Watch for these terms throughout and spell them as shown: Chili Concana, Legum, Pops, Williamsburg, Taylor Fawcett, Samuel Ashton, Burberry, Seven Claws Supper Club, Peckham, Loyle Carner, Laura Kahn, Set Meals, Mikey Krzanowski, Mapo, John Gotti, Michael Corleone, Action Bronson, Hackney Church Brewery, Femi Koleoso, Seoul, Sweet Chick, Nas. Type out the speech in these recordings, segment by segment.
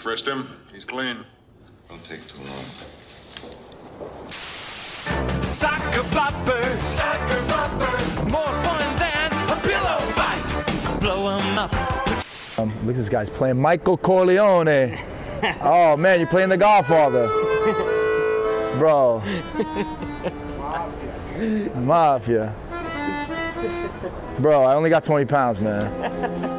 Frisked him. He's clean. Don't take too long. Soccer bopper. Soccer bopper. More fun than a pillow fight. Blow him up. Look at this guy's playing Michael Corleone. Oh, man, you're playing the Godfather. Bro. Mafia. Bro, I only got 20 pounds, man.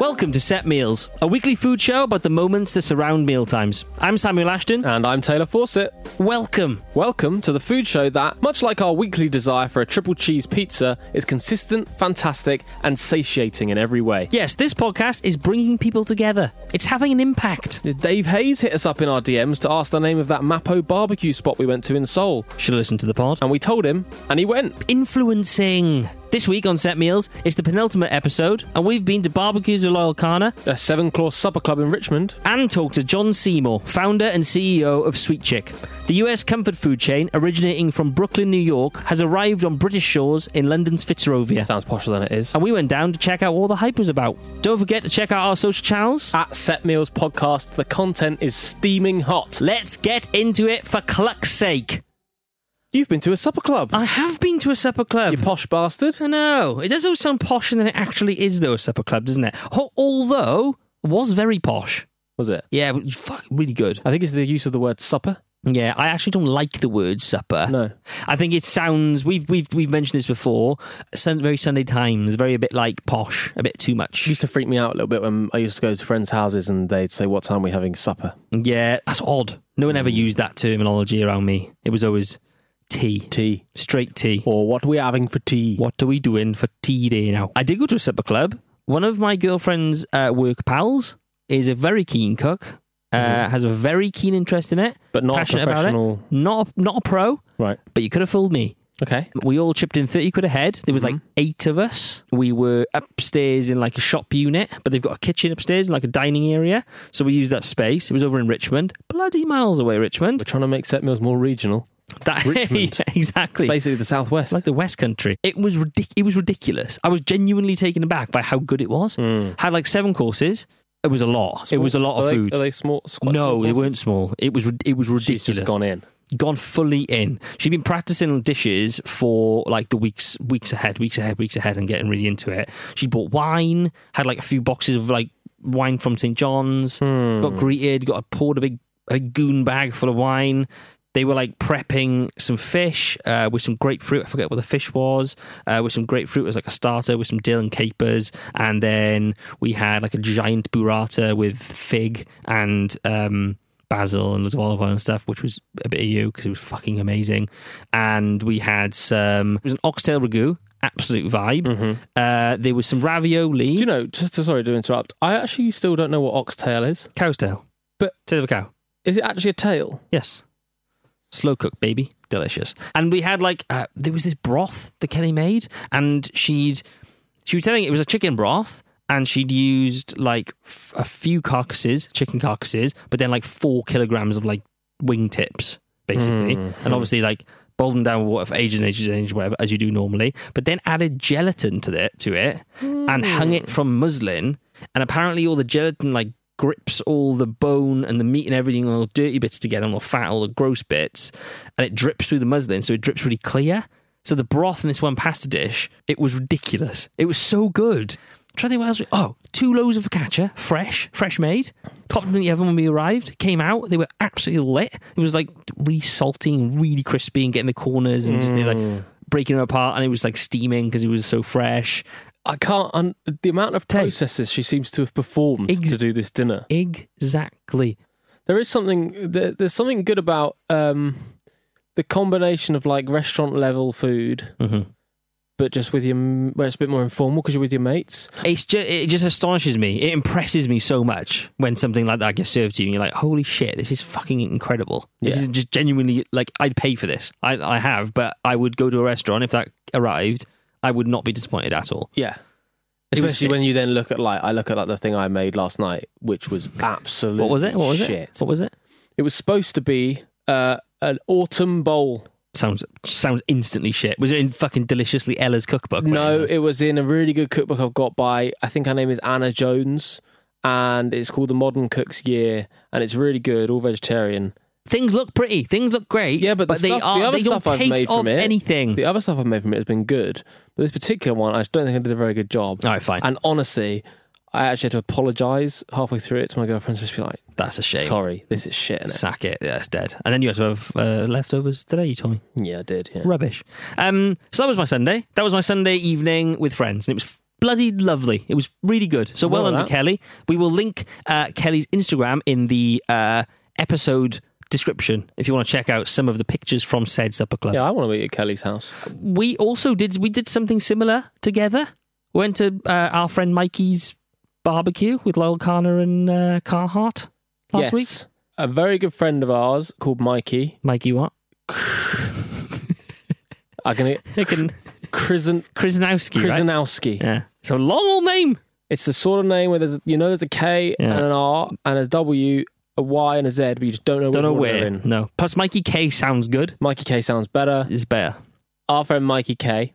Welcome to Set Meals, a weekly food show about the moments that surround mealtimes. I'm Samuel Ashton. And I'm Taylor Fawcett. Welcome. Welcome to the food show that, much like our weekly desire for a triple cheese pizza, is consistent, fantastic, and satiating in every way. Yes, this podcast is bringing people together. It's having an impact. Dave Hayes hit us up in our DMs to ask the name of that Mapo barbecue spot we went to in Seoul. Should have listened to the pod. And we told him, and he went. Influencing. This week on Set Meals, it's the penultimate episode, and we've been to barbecues with Loyle Carner, a Seven Claws Supper Club in Richmond, and talked to John Seymour, founder and CEO of Sweet Chick. The US comfort food chain, originating from Brooklyn, New York, has arrived on British shores in London's Fitzrovia. Sounds posher than it is. And we went down to check out all the hype was about. Don't forget to check out our social channels. At Set Meals Podcast, the content is steaming hot. Let's get into it for cluck's sake. You've been to a supper club. I have been to a supper club. You posh bastard. I know. It does always sound posher than it actually is, though, a supper club, doesn't it? Although, it was very posh. Was it? Yeah, it was fucking really good. I think it's the use of the word supper. Yeah, I actually don't like the word supper. No. I think it sounds, we've mentioned this before, very Sunday Times, very a bit like posh, a bit too much. It used to freak me out a little bit when I used to go to friends' houses and they'd say, what time are we having supper? Yeah, that's odd. No one ever used that terminology around me. It was always tea. Straight tea. Or what are we having for tea? What are we doing for tea day now? I did go to a supper club. One of my girlfriend's work pals is a very keen cook. Has a very keen interest in it. But not passionate a professional. About it. Not a pro. Right. But you could have fooled me. Okay. We all chipped in 30 quid a head. There was like 8 of us. We were upstairs in like a shop unit, but they've got a kitchen upstairs and like a dining area. So we used that space. It was over in Richmond. Bloody miles away, Richmond. We're trying to make Set Meals more regional. That, Richmond. Yeah, exactly. It's basically the southwest. Like the West Country. It was ridiculous. I was genuinely taken aback by how good it was. Had like 7 courses. It was a lot. Small. It was a lot of food. Are they small? No, they weren't small. It was ridiculous. She's just gone in. Gone fully in. She'd been practicing dishes for like the weeks ahead and getting really into it. She bought wine, had like a few boxes of like wine from St. John's, got greeted, poured a goon bag full of wine. They were like prepping some fish with some grapefruit. I forget what the fish was. With some grapefruit as like a starter with some dill and capers. And then we had like a giant burrata with fig and basil and loads of olive oil and stuff, which was a bit of you because it was fucking amazing. And we had it was an oxtail ragu. Absolute vibe. There was some ravioli. Do you know, sorry to interrupt, I actually still don't know what oxtail is. Cow's tail. But tail of a cow. Is it actually a tail? Yes. Slow cook, baby. Delicious. And we had like, there was this broth that Kelly made, and she was telling it was a chicken broth, and she'd used like a few chicken carcasses, but then like 4 kilograms of like wingtips, basically. And obviously like boiled them down with water for ages and ages and ages, whatever, as you do normally, but then added gelatin to it and hung it from muslin. And apparently all the gelatin like grips all the bone and the meat and everything, all the dirty bits together, all the fat, all the gross bits, and it drips through the muslin, so it drips really clear. So the broth in this one pasta dish, it was ridiculous. It was so good. Try to think what else. 2 loaves of focaccia, fresh made. Popped them in the oven when we arrived. Came out, they were absolutely lit. It was like really salty and really crispy and getting the corners and just like breaking them apart, and it was like steaming because it was so fresh. I can't... the amount of processes she seems to have performed to do this dinner. Exactly. There is something... There's something good about the combination of, like, restaurant-level food, but just with your... where it's a bit more informal because you're with your mates. It just astonishes me. It impresses me so much when something like that gets served to you and you're like, holy shit, this is fucking incredible. This is just genuinely... Like, I'd pay for this. I have, but I would go to a restaurant if that arrived... I would not be disappointed at all. Yeah. Especially when you then look at like... I look at like the thing I made last night, which was absolute shit. What was it? It was supposed to be an autumn bowl. Sounds instantly shit. Was it in fucking Deliciously Ella's cookbook? No, it was in a really good cookbook I've got by, I think her name is Anna Jones, and it's called The Modern Cook's Year, and it's really good, all vegetarian. Things look pretty. Things look great. Yeah, but the other stuff I've made from it has been good. But this particular one, I don't think I did a very good job. All right, fine. And honestly, I actually had to apologise halfway through it to my girlfriend, just be like, that's a shame. Sorry, this is shit, innit? Sack it. Yeah, it's dead. And then you had to have leftovers today, you told me. Yeah, I did. Yeah. Rubbish. So that was my Sunday. That was my Sunday evening with friends, and it was bloody lovely. It was really good. So well done to Kelly. We will link Kelly's Instagram in the episode description if you want to check out some of the pictures from said supper club. Yeah, I want to eat at Kelly's house. We also did something similar together. We went to our friend Mikey's barbecue with Loyle Carner and Carhart last week. A very good friend of ours called Mikey. Mikey what? I can Krzanowski. Krzanowski. Right? Yeah. It's a long old name. It's the sort of name where there's a K and an R and a W, a Y and a Z, but you just don't know where. In. No. Plus Mikey K sounds good. Mikey K sounds better. It's better. Our friend Mikey K,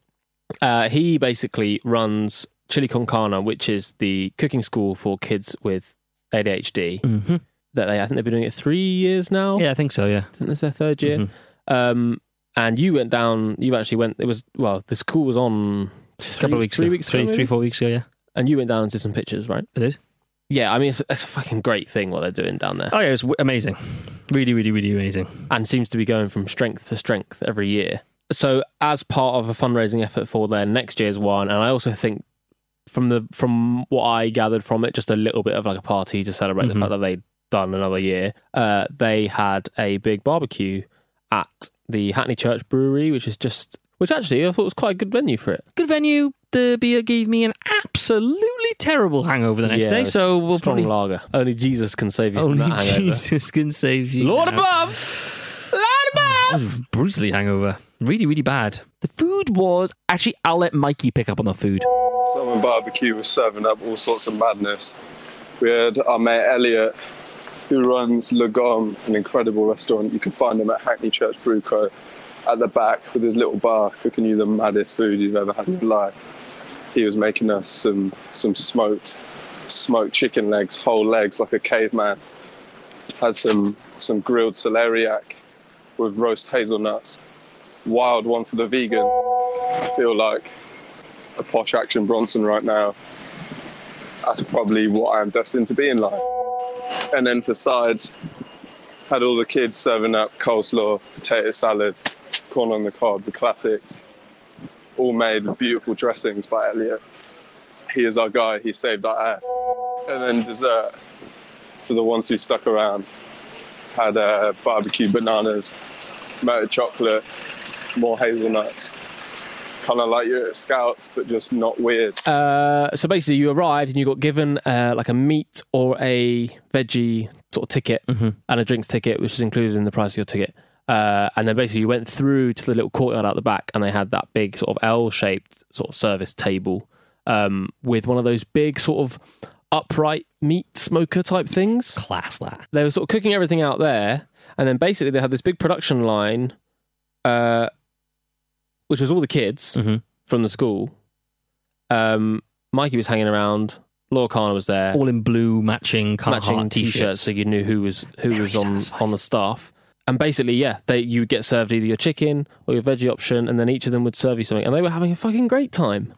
he basically runs Chili Concana, which is the cooking school for kids with ADHD. Mm-hmm. I think they've been doing it 3 years now. Yeah, I think so, yeah. I think that's their third year. Mm-hmm. And you went down, the school was on three, 4 weeks ago, yeah. And you went down and did some pictures, right? I did. Yeah, I mean, it's a fucking great thing what they're doing down there. Oh, yeah, it's amazing. Really, really, really amazing. And seems to be going from strength to strength every year. So as part of a fundraising effort for their next year's one, and I also think from what I gathered from it, just a little bit of like a party to celebrate the fact that they'd done another year, they had a big barbecue at the Hackney Church Brewery, which actually I thought was quite a good venue for it. Good venue. The beer gave me an absolutely terrible hangover the next day, so we'll strong lager. Only Jesus can save you from that hangover. Only Jesus can save you. Lord above! Lord above! I was brutally hangover. Really, really bad. The food was... Actually, I'll let Mikey pick up on the food. Southern Barbecue was serving up all sorts of madness. We had our mate Elliot, who runs Legum, an incredible restaurant. You can find him at Hackney Church Brew Co. at the back with his little bar, cooking you the maddest food you've ever had in your life. He was making us some smoked chicken legs, whole legs, like a caveman. Had some grilled celeriac with roast hazelnuts. Wild one for the vegan. I feel like a posh Action Bronson right now. That's probably what I'm destined to be in life. And then for sides, had all the kids serving up coleslaw, potato salad, corn on the cob, the classics, all made with beautiful dressings by Elliot. He is our guy, he saved our ass. And then dessert, for the ones who stuck around, had barbecue bananas, melted chocolate, more hazelnuts. Kind of like you're at Scouts, but just not weird. So basically you arrived and you got given like a meat or a veggie sort of ticket and a drinks ticket, which is included in the price of your ticket. And then basically you went through to the little courtyard out the back and they had that big sort of L-shaped sort of service table with one of those big sort of upright meat smoker type things. Class that. They were sort of cooking everything out there and then basically they had this big production line which was all the kids from the school. Mikey was hanging around. Laura Kahn was there. All in blue, matching t-shirts, so you knew who was on the staff. And basically, you would get served either your chicken or your veggie option, and then each of them would serve you something. And they were having a fucking great time.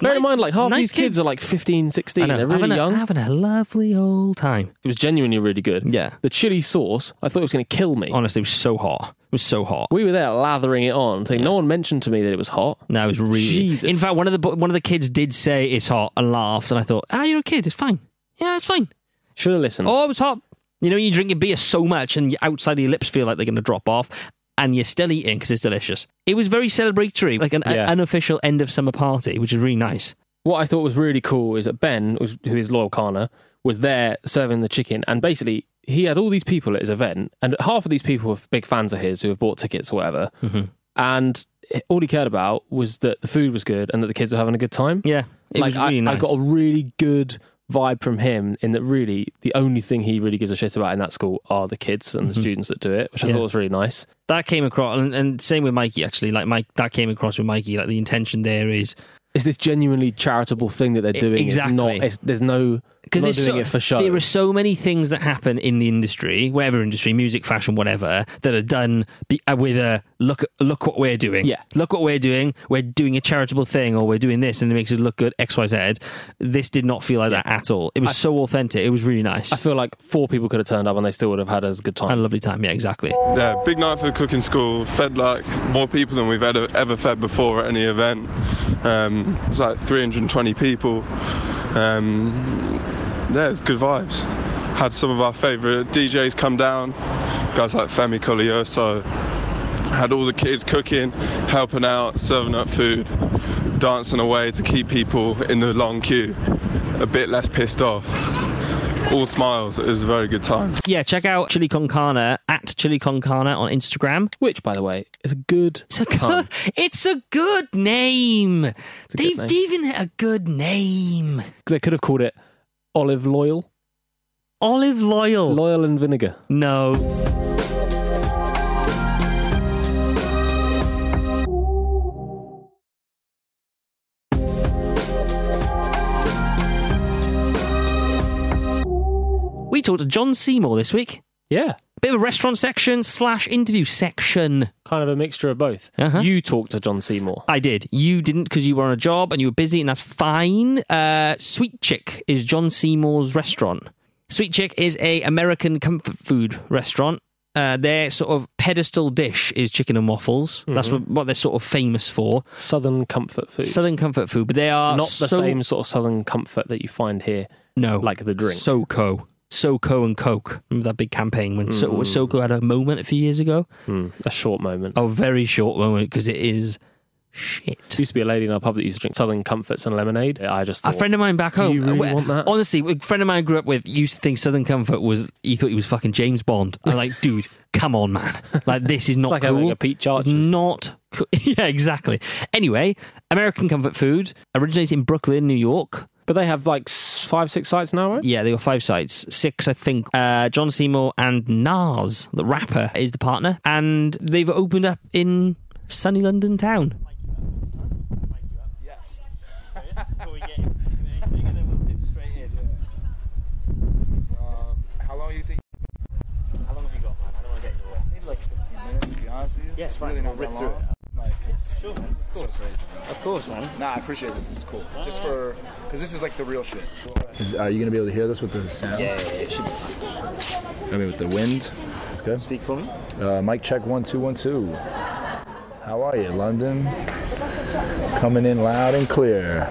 Bear in mind, like half these kids are like 15, 16. They're really young. Having a lovely old time. It was genuinely really good. Yeah. The chili sauce, I thought it was going to kill me. Honestly, it was so hot. It was so hot. We were there lathering it on. No one mentioned to me that it was hot. No, it was really... Jesus. In fact, one of the kids did say it's hot and laughed, and I thought, you're a kid, it's fine. Yeah, it's fine. Should have listened. Oh, it was hot. You know, you drink your beer so much, and outside of your lips feel like they're going to drop off, and you're still eating because it's delicious. It was very celebratory, like an unofficial end of summer party, which is really nice. What I thought was really cool is that Ben, who is Loyle Carner, was there serving the chicken, and basically... He had all these people at his event, and half of these people were big fans of his who have bought tickets or whatever. Mm-hmm. And all he cared about was that the food was good and that the kids were having a good time. Yeah, it was really nice. I got a really good vibe from him in that really the only thing he really gives a shit about in that school are the kids and the students that do it, which I thought was really nice. That came across, and same with Mikey actually. Like that came across with Mikey. Like the intention there is this genuinely charitable thing that they're doing. Exactly. They're not doing it for show. There are so many things that happen in the industry, whatever industry, music, fashion, whatever, that are done with a look what we're doing. Yeah. Look what we're doing. We're doing a charitable thing, or we're doing this and it makes us look good, X, Y, Z. This did not feel like that at all. It was so authentic. It was really nice. I feel like 4 people could have turned up and they still would have had a good time. Had a lovely time. Yeah, exactly. Yeah, big night for the cooking school. Fed like more people than we've ever fed before at any event. It was like 320 people. It's good vibes. Had some of our favourite DJs come down, guys like Femi Koleoso. Had all the kids cooking, helping out, serving up food, dancing away to keep people in the long queue a bit less pissed off. All smiles. It was a very good time. Yeah, check out Chili Concana at Chili Concana on Instagram. Which, by the way, is a good... It's a good name. They've given it a good name. They could have called it Olive Loyle. Olive Loyle. Loyle and vinegar. No. We talked to John Seymour this week. Yeah. Bit of a restaurant section / interview section. Kind of a mixture of both. Uh-huh. You talked to John Seymour. I did. You didn't because you were on a job and you were busy, and that's fine. Sweet Chick is John Seymour's restaurant. Sweet Chick is an American comfort food restaurant. Their sort of pedestal dish is chicken and waffles. Mm-hmm. That's what they're sort of famous for. Southern comfort food. But they are not the same sort of Southern comfort that you find here. No. Like the drink. SoCo and Coke. Remember that big campaign when SoCo had a moment a few years ago? A short moment. A very short moment, because it is shit. There used to be a lady in our pub that used to drink Southern Comforts and lemonade. I just thought, a friend of mine back home. Do you really want that? Honestly, a friend of mine I grew up with used to think Southern Comfort he thought he was fucking James Bond. I'm like, dude, come on, man. Like, this is not cool. Having a Peach Archers. It's not cool. Yeah, exactly. Anyway, American comfort food originates in Brooklyn, New York. But they have like 5-6 sites now, right? Yeah, they got 5 sites. 6, I think. John Seymour and Nas, the rapper, is the partner. And they've opened up in sunny London town. Yes. How long have you got, man? I don't want to get in the way. Maybe like 15 minutes, to be honest with you. Yes, it's really not that long. Sure, of course. Of course, man. Nah, I appreciate this. It's cool. Just for... Because this is like the real shit. Are you going to be able to hear this with the sound? Yeah, it should be fine. I mean, with the wind. It's good. Speak for me. Mic check 1, 2, 1, 2. How are you, London? Coming in loud and clear.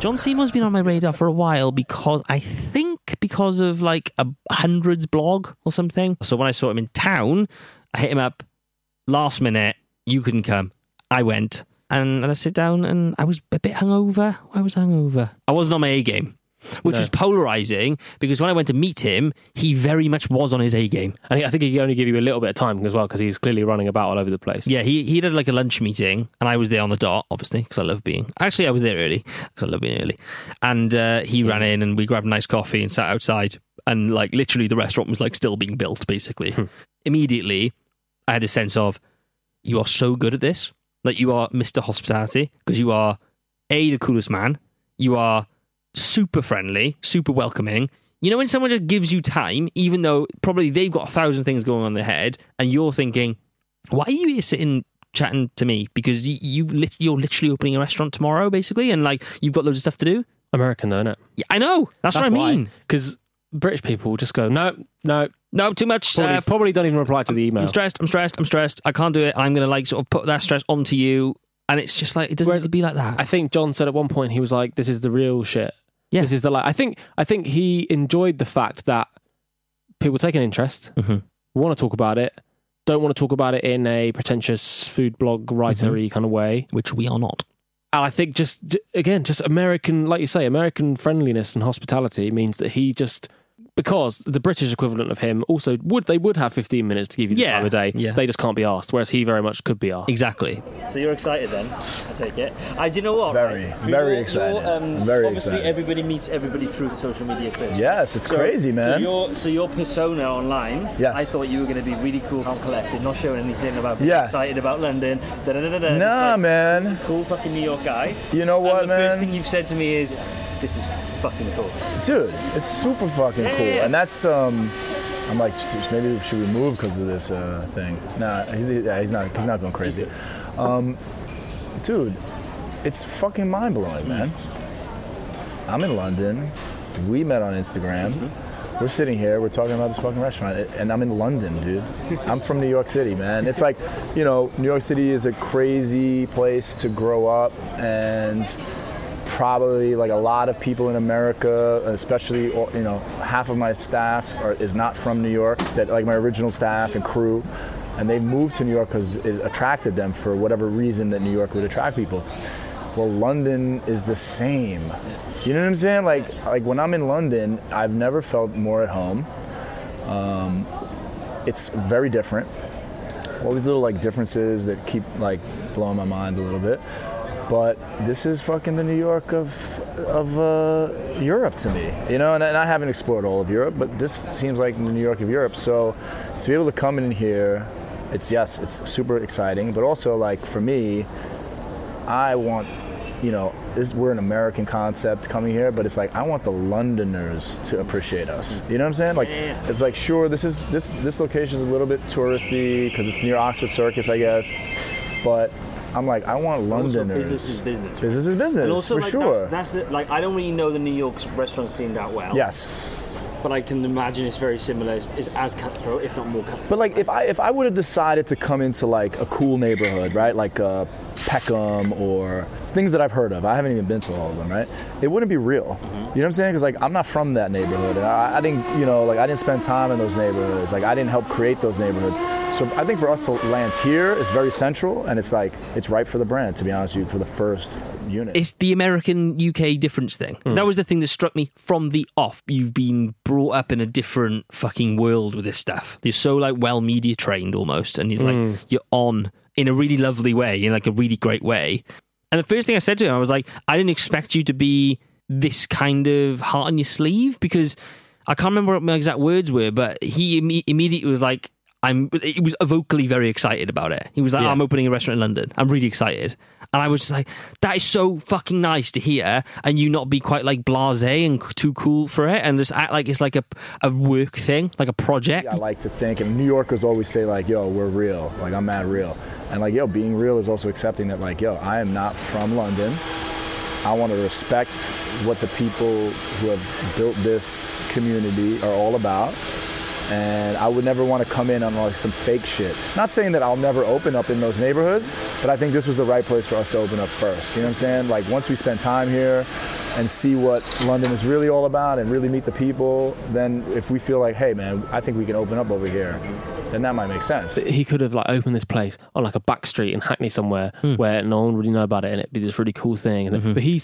John Seymour's been on my radar for a while because I think because of like a hundreds blog or something. So when I saw him in town, I hit him up last minute. You couldn't come. I went and I sit down and I was a bit hungover. I was hungover. I wasn't on my A game, which was polarizing because when I went to meet him, he very much was on his A game. And I think he only gave you a little bit of time as well because he's clearly running about all over the place. Yeah, he did like a lunch meeting and I was there on the dot, obviously, because I love being... Actually, I was there early because I love being early. And he ran in and we grabbed a nice coffee and sat outside and like literally the restaurant was like still being built, basically. Immediately, I had this sense of, you are so good at this. Like, you are Mr. Hospitality, because you are, A, the coolest man, you are super friendly, super welcoming. You know when someone just gives you time, even though probably they've got 1,000 things going on in their head, and you're thinking, why are you here sitting chatting to me? Because you're literally opening a restaurant tomorrow, basically, and, like, you've got loads of stuff to do. American, though, innit? Yeah, I know! That's what I mean! Because British people just go, no, too much. Probably don't even reply to the email. I'm stressed. I can't do it. I'm going to like sort of put that stress onto you. And it's just like, it doesn't need to be like that. I think John said at one point, he was like, this is the real shit. Yeah. This is the like, I think he enjoyed the fact that people take an interest, want to talk about it, don't want to talk about it in a pretentious food blog writery kind of way. Which we are not. And I think just, again, American, like you say, American friendliness and hospitality means that he just... because the British equivalent of him also would have 15 minutes to give you the time of day. Yeah. They just can't be asked, whereas he very much could be asked. Exactly. So you're excited then, I take it. Do you know what? Very, very excited. Obviously, everybody meets everybody through social media first. Yes, it's crazy, man. So your persona online, I thought you were going to be really cool and collected, not showing anything about being excited about London. Nah, man. Cool fucking New York guy. You know what, man? The first thing you've said to me is, this is fucking cool. Dude, it's super fucking cool. Yeah. And that's, I'm like, maybe should we move because of this thing? Nah, he's not going crazy. Dude, it's fucking mind-blowing, man. I'm in London. We met on Instagram. We're sitting here, we're talking about this fucking restaurant, and I'm in London, dude. I'm from New York City, man. It's like, you know, New York City is a crazy place to grow up, and probably like a lot of people in America, especially, you know, half of my staff is not from New York, that like my original staff and crew, and they moved to New York because it attracted them for whatever reason that New York would attract people. Well, London is the same. You know what I'm saying? Like when I'm in London, I've never felt more at home. It's very different. All these little like differences that keep like blowing my mind a little bit. But this is fucking the New York of Europe to me, you know? And I haven't explored all of Europe, but this seems like the New York of Europe. So to be able to come in here, it's super exciting, but also like for me, I want, you know, we're an American concept coming here, but it's like I want the Londoners to appreciate us. You know what I'm saying? Like, it's like, sure, this location's a little bit touristy because it's near Oxford Circus, I guess. But I'm like, I want Londoners. Also, business is business. Right? Business is business. And also, for like, sure. That's I don't really know the New York's restaurant scene that well. Yes. But I can imagine it's very similar. It's as cutthroat, if not more cutthroat. But like, if I would have decided to come into like a cool neighborhood, right? Like Peckham or things that I've heard of. I haven't even been to all of them, right? It wouldn't be real. Mm-hmm. You know what I'm saying? Because like, I'm not from that neighborhood, and I didn't, you know, like I didn't spend time in those neighborhoods. Like I didn't help create those neighborhoods. So I think for us to land here is very central, and it's like it's ripe for the brand. To be honest with you, for the first unit, it's the American UK difference thing. Mm. That was the thing that struck me from the off. You've been brought up in a different fucking world with this stuff. You're so like well media trained almost, and it's like you're on in a really lovely way, in like a really great way. And the first thing I said to him, I was like, I didn't expect you to be this kind of heart on your sleeve, because I can't remember what my exact words were, but he immediately was like, he was vocally very excited about it. He was like, I'm opening a restaurant in London. I'm really excited. And I was just like, that is so fucking nice to hear, and you not be quite like blasé and too cool for it, and just act like it's like a work thing, like a project. I like to think, and New Yorkers always say like, yo, we're real. Like, I'm mad real. And like, yo, being real is also accepting that like, yo, I am not from London. I want to respect what the people who have built this community are all about. And I would never want to come in on like some fake shit. Not saying that I'll never open up in those neighborhoods, but I think this was the right place for us to open up first. You know what I'm saying? Like, once we spend time here and see what London is really all about and really meet the people, then if we feel like, hey man, I think we can open up over here, then that might make sense. He could have like opened this place on like a back street in Hackney somewhere where no one really know about it, and it'd be this really cool thing. But he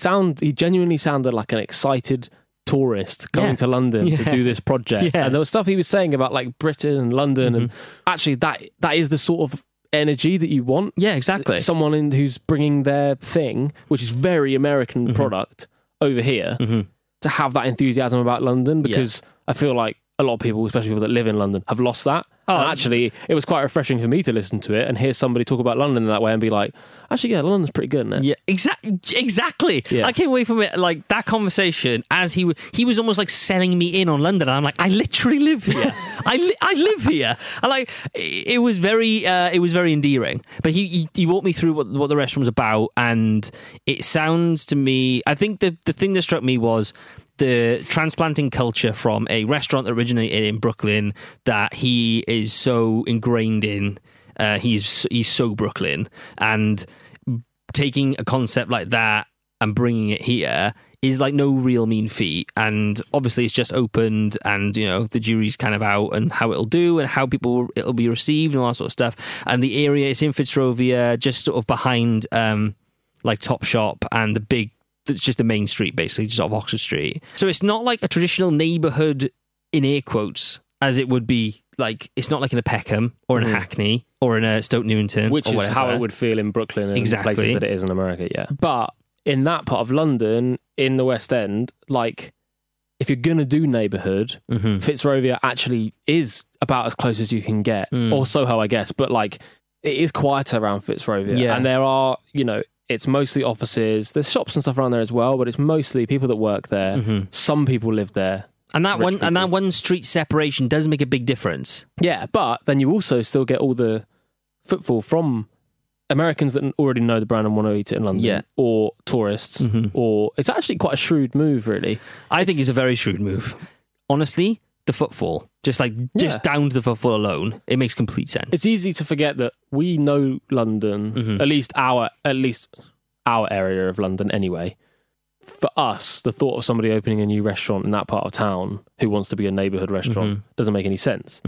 genuinely sounded like an excited tourist coming to London to do this project, and there was stuff he was saying about like Britain and London, and actually that is the sort of energy that you want. Yeah, exactly. Someone who's bringing their thing, which is very American product, over here to have that enthusiasm about London, because I feel like a lot of people, especially people that live in London, have lost that. Oh, and actually, it was quite refreshing for me to listen to it and hear somebody talk about London in that way and be like, actually, yeah, London's pretty good, isn't it? Yeah, exactly. Yeah. I came away from it, like, that conversation, as he was almost, like, selling me in on London, and I'm like, I literally live here. I live here. And, like, it was very endearing. But he walked me through what the restaurant was about, and it sounds to me, I think the thing that struck me was the transplanting culture from a restaurant that originated in Brooklyn that he is so ingrained in. He's so Brooklyn, and taking a concept like that and bringing it here is like no real mean feat. And obviously it's just opened, and you know, the jury's kind of out and how it'll do and how it'll be received and all that sort of stuff. And the area, it's in Fitzrovia, just sort of behind like Topshop and the big, it's just the main street, basically, just off Oxford Street. So it's not like a traditional neighbourhood in air quotes, as it would be like, it's not like in a Peckham or in a Hackney or in a Stoke Newington. Which is how it would feel in Brooklyn and places that it is in America, yeah. But in that part of London, in the West End, like, if you're going to do neighbourhood, Fitzrovia actually is about as close as you can get. Or Soho, I guess, but like, it is quieter around Fitzrovia. Yeah. And there are, you know, it's mostly offices. There's shops and stuff around there as well, but it's mostly people that work there. Some people live there. And that one people. And that one street separation does make a big difference. Yeah, but then you also still get all the footfall from Americans that already know the brand and want to eat it in London, or tourists, or it's actually quite a shrewd move, really. I think it's a very shrewd move. Honestly, the footfall, just down to the footfall alone, it makes complete sense. It's easy to forget that we know London, at least our area of London anyway. For us, the thought of somebody opening a new restaurant in that part of town who wants to be a neighbourhood restaurant doesn't make any sense.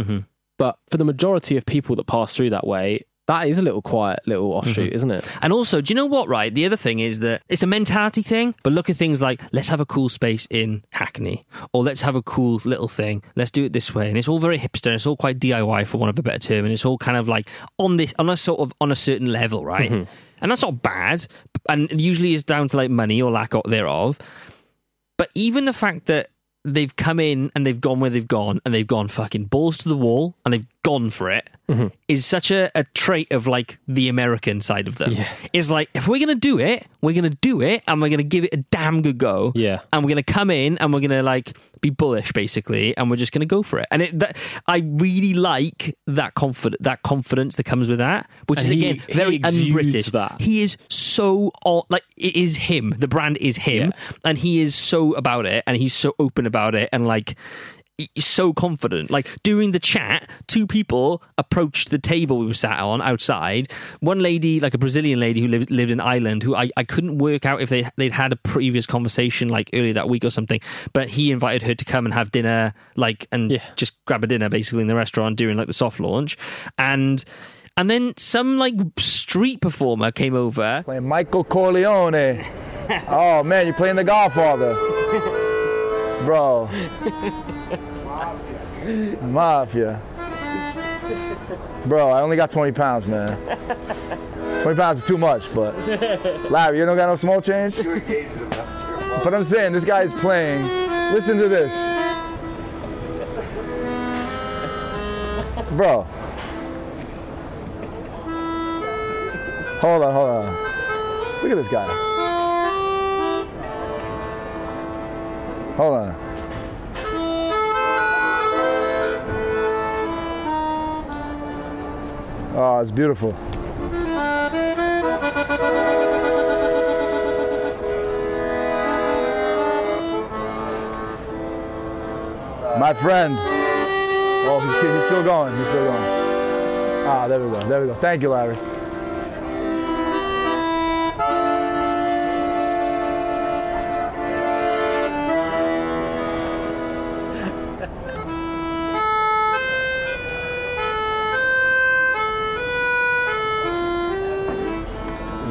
But for the majority of people that pass through that way, that is a little quiet, little offshoot, isn't it? And also, do you know what, right? The other thing is that it's a mentality thing, but look at things like, let's have a cool space in Hackney, or let's have a cool little thing, let's do it this way. And it's all very hipster, and it's all quite DIY, for want of a better term, and it's all kind of like on a certain level, right? And that's not bad, and usually it's down to like money or lack thereof. But even the fact that they've come in and they've gone where they've gone and they've gone fucking balls to the wall and they've gone for it is such a trait of like the American side of them. Yeah. It's like, if we're going to do it, we're going to do it and we're going to give it a damn good go. Yeah. And we're going to come in and we're going to like be bullish basically and we're just going to go for it. And I really like that confidence that comes with that, which is again very un-British. That. He is so like, it is him. The brand is him, and he is so about it and he's so open about it and like so confident. Like during the chat, two people approached the table we were sat on outside. One lady, like a Brazilian lady who lived in Ireland, who I couldn't work out if they'd had a previous conversation like earlier that week or something, but he invited her to come and have dinner just grab a dinner basically in the restaurant during like the soft launch. And then some like street performer came over. Playing Michael Corleone. Oh man, you're playing The Godfather. Bro. Mafia. Bro, I only got 20 pounds, man. 20 pounds is too much, but... Larry, you don't got no small change? But I'm saying, this guy is playing. Listen to this. Bro. Hold on. Look at this guy. Hold on. Oh, it's beautiful. My friend. Oh, he's still going. Ah, there we go. Thank you, Larry.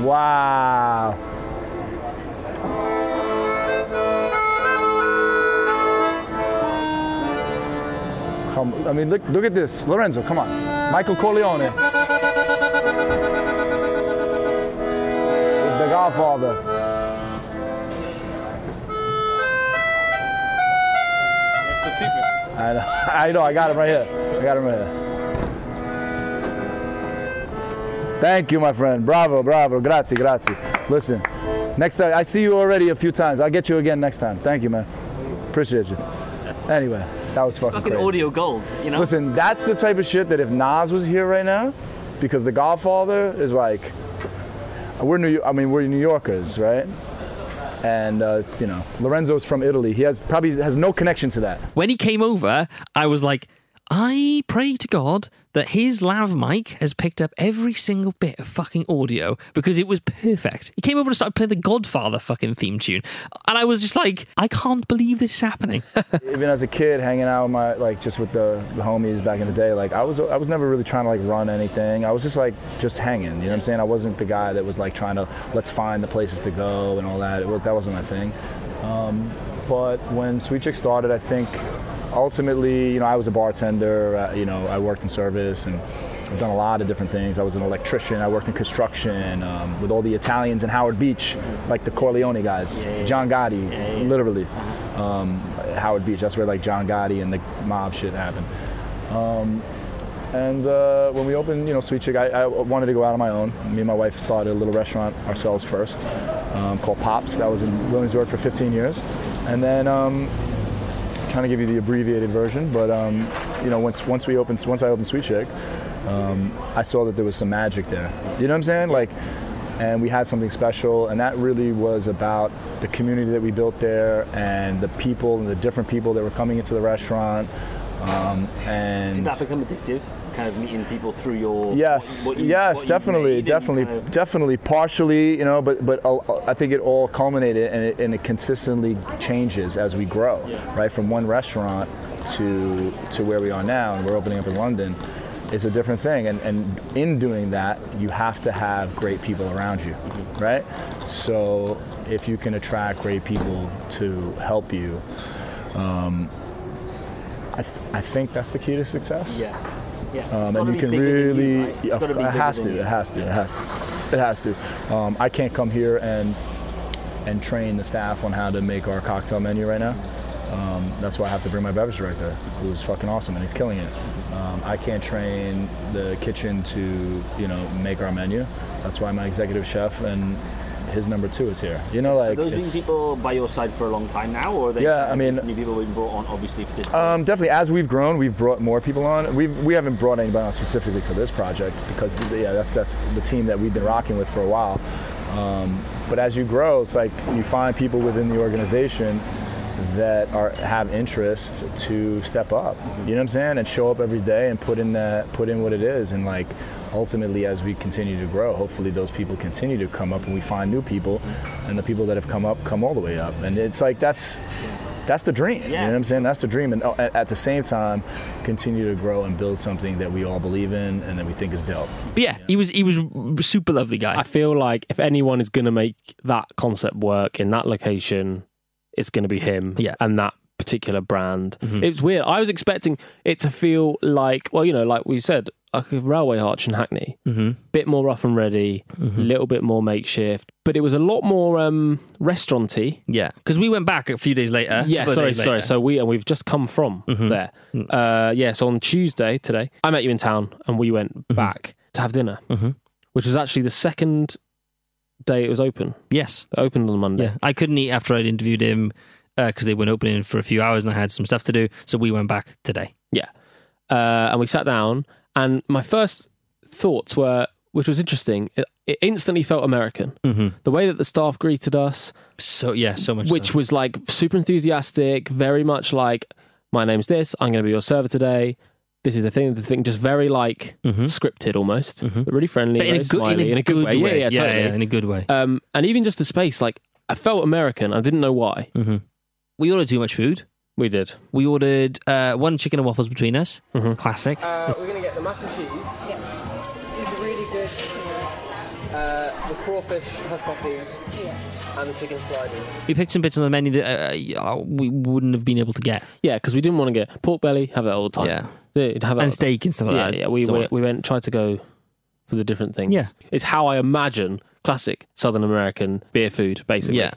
Wow. Come, I mean, look at this. Lorenzo, come on. Michael Corleone. The Godfather. I know, I got him right here. Thank you, my friend. Bravo. Grazie. Listen, next time, I see you already a few times. I'll get you again next time. Thank you, man. Appreciate you. Anyway, that was fucking crazy. Audio gold, you know? Listen, that's the type of shit that if Nas was here right now, because The Godfather is like, we're New Yorkers, right? And, Lorenzo's from Italy. He probably has no connection to that. When he came over, I was like, I pray to God that his lav mic has picked up every single bit of fucking audio because it was perfect. He came over and started playing the Godfather fucking theme tune. And I was just like, I can't believe this is happening. Even as a kid hanging out with the homies back in the day, like I was never really trying to like run anything. I was just like, just hanging, you know what I'm saying? I wasn't the guy that was like trying to, let's find the places to go and all that. That wasn't my thing. But when Sweet Chick started, I think... ultimately, you know, I was a bartender, you know, I worked in service and I've done a lot of different things. I was an electrician, I worked in construction, with all the Italians in Howard Beach, like the Corleone guys, John Gotti, literally. Howard Beach, that's where like John Gotti and the mob shit happened. And when we opened, you know, Sweet Chick, I wanted to go out on my own. Me and my wife started a little restaurant ourselves first, called Pops. That was in Williamsburg for 15 years. And then, I'm trying to give you the abbreviated version, but you know, once I opened Sweet Chick, I saw that there was some magic there. You know what I'm saying? Like, and we had something special, and that really was about the community that we built there and the people and the different people that were coming into the restaurant. And did that become addictive? Kind of meeting people through your yes, definitely, partially, you know, but I think it all culminated and it consistently changes as we grow, right? From one restaurant to where we are now, and we're opening up in London. It's a different thing, and in doing that, you have to have great people around you, right? So if you can attract great people to help you, I think that's the key to success. Yeah, yeah. And you can really, it has to. I can't come here and train the staff on how to make our cocktail menu right now. That's why I have to bring my beverage director, who's fucking awesome and he's killing it. I can't train the kitchen to, you know, make our menu. That's why my executive chef and his number two is here. You know, like, have those been people by your side for a long time now, or are they? Yeah, I mean, new people we've brought on, obviously, for this. Definitely, as we've grown, we've brought more people on. We haven't brought anybody on specifically for this project because that's the team that we've been rocking with for a while. But as you grow, it's like you find people within the organization that have interest to step up, you know what I'm saying, and show up every day and put in what it is, and like ultimately as we continue to grow, hopefully those people continue to come up and we find new people, and the people that have come up come all the way up, and it's like that's the dream, you know what I'm saying, that's the dream, and at the same time continue to grow and build something that we all believe in and that we think is dope. But yeah, he was a super lovely guy. I feel like if anyone is going to make that concept work in that location, it's going to be him and that particular brand. Mm-hmm. It's weird. I was expecting it to feel like, well, you know, like we said, like a railway arch in Hackney. Mm-hmm. Bit more rough and ready, a little bit more makeshift. But it was a lot more restaurant-y. Yeah, because we went back a few days later. Yeah, sorry. So we've just come from there. Mm-hmm. So on Tuesday, today, I met you in town and we went back to have dinner, which was actually the second day it was open. Yes. It opened on Monday. Yeah. I couldn't eat after I'd interviewed him because they weren't opening for a few hours and I had some stuff to do. So we went back today. Yeah. And we sat down and my first thoughts were, which was interesting, it instantly felt American. Mm-hmm. The way that the staff greeted us. So much. Which was like super enthusiastic, very much like, my name's this, I'm going to be your server today. This is the thing, just very like scripted almost, but really friendly, but in a good way. Yeah, totally. In a good way. And even just the space, like I felt American. I didn't know why. Mm-hmm. We ordered too much food. We did. We ordered one chicken and waffles between us. Mm-hmm. Classic. We're gonna get the mac and cheese. Yeah, it's really good. The crawfish hush puppies. Yeah, and the chicken sliders. We picked some bits on the menu that we wouldn't have been able to get. Yeah, because we didn't want to get pork belly. Have it all the time. Yeah. And steak and stuff like that. Yeah, we tried to go for the different things. Yeah. It's how I imagine classic Southern American beer food, basically. Yeah,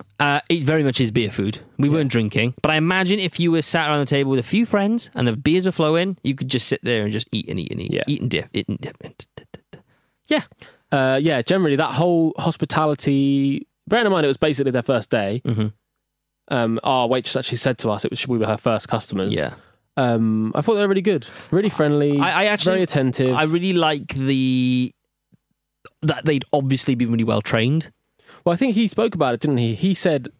it very much is beer food. We weren't drinking, but I imagine if you were sat around the table with a few friends and the beers were flowing, you could just sit there and just eat and eat. Yeah. Eat and dip. Yeah. Generally, that whole hospitality, bearing in mind it was basically their first day, our waitress actually said to us we were her first customers. Yeah. I thought they were really good, really friendly, very attentive. I really like that they'd obviously been really well trained. Well, I think he spoke about it, didn't he? He said,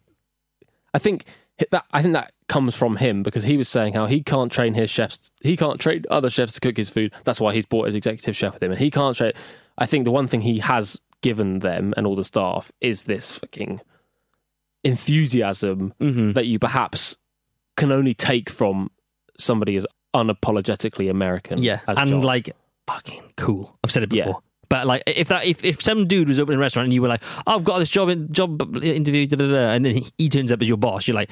I think that comes from him because he was saying how he can't train his chefs, he can't train other chefs to cook his food. That's why he's brought his executive chef with him, and he can't train. I think the one thing he has given them and all the staff is this fucking enthusiasm that you perhaps can only take from somebody is unapologetically American. Yeah, and John. Like fucking cool. I've said it before, but like if some dude was opening a restaurant and you were like, oh, I've got this job interview, and then he turns up as your boss, you're like,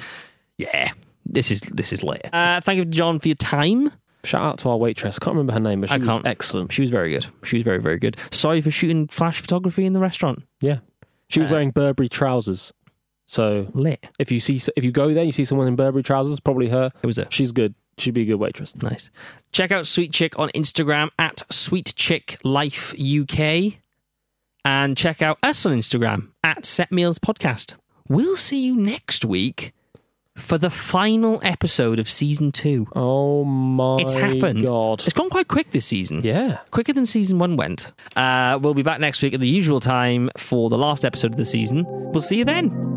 yeah, This is lit. Thank you, John, for your time. Shout out to our waitress. I can't remember her name, but she was excellent. She was very good. She was very, very good. Sorry for shooting flash photography in the restaurant. Yeah. She was wearing Burberry trousers. So lit. If you go there, you see someone in Burberry trousers, probably her. It was her. She's good. She'd be a good waitress. Nice. Check out Sweet Chick on Instagram at Sweet Chick Life UK. And check out us on Instagram at Set Meals Podcast. We'll see you next week for the final episode of season 2. Oh my God. It's happened. It's gone quite quick this season. Yeah. Quicker than season 1 went. We'll be back next week at the usual time for the last episode of the season. We'll see you then.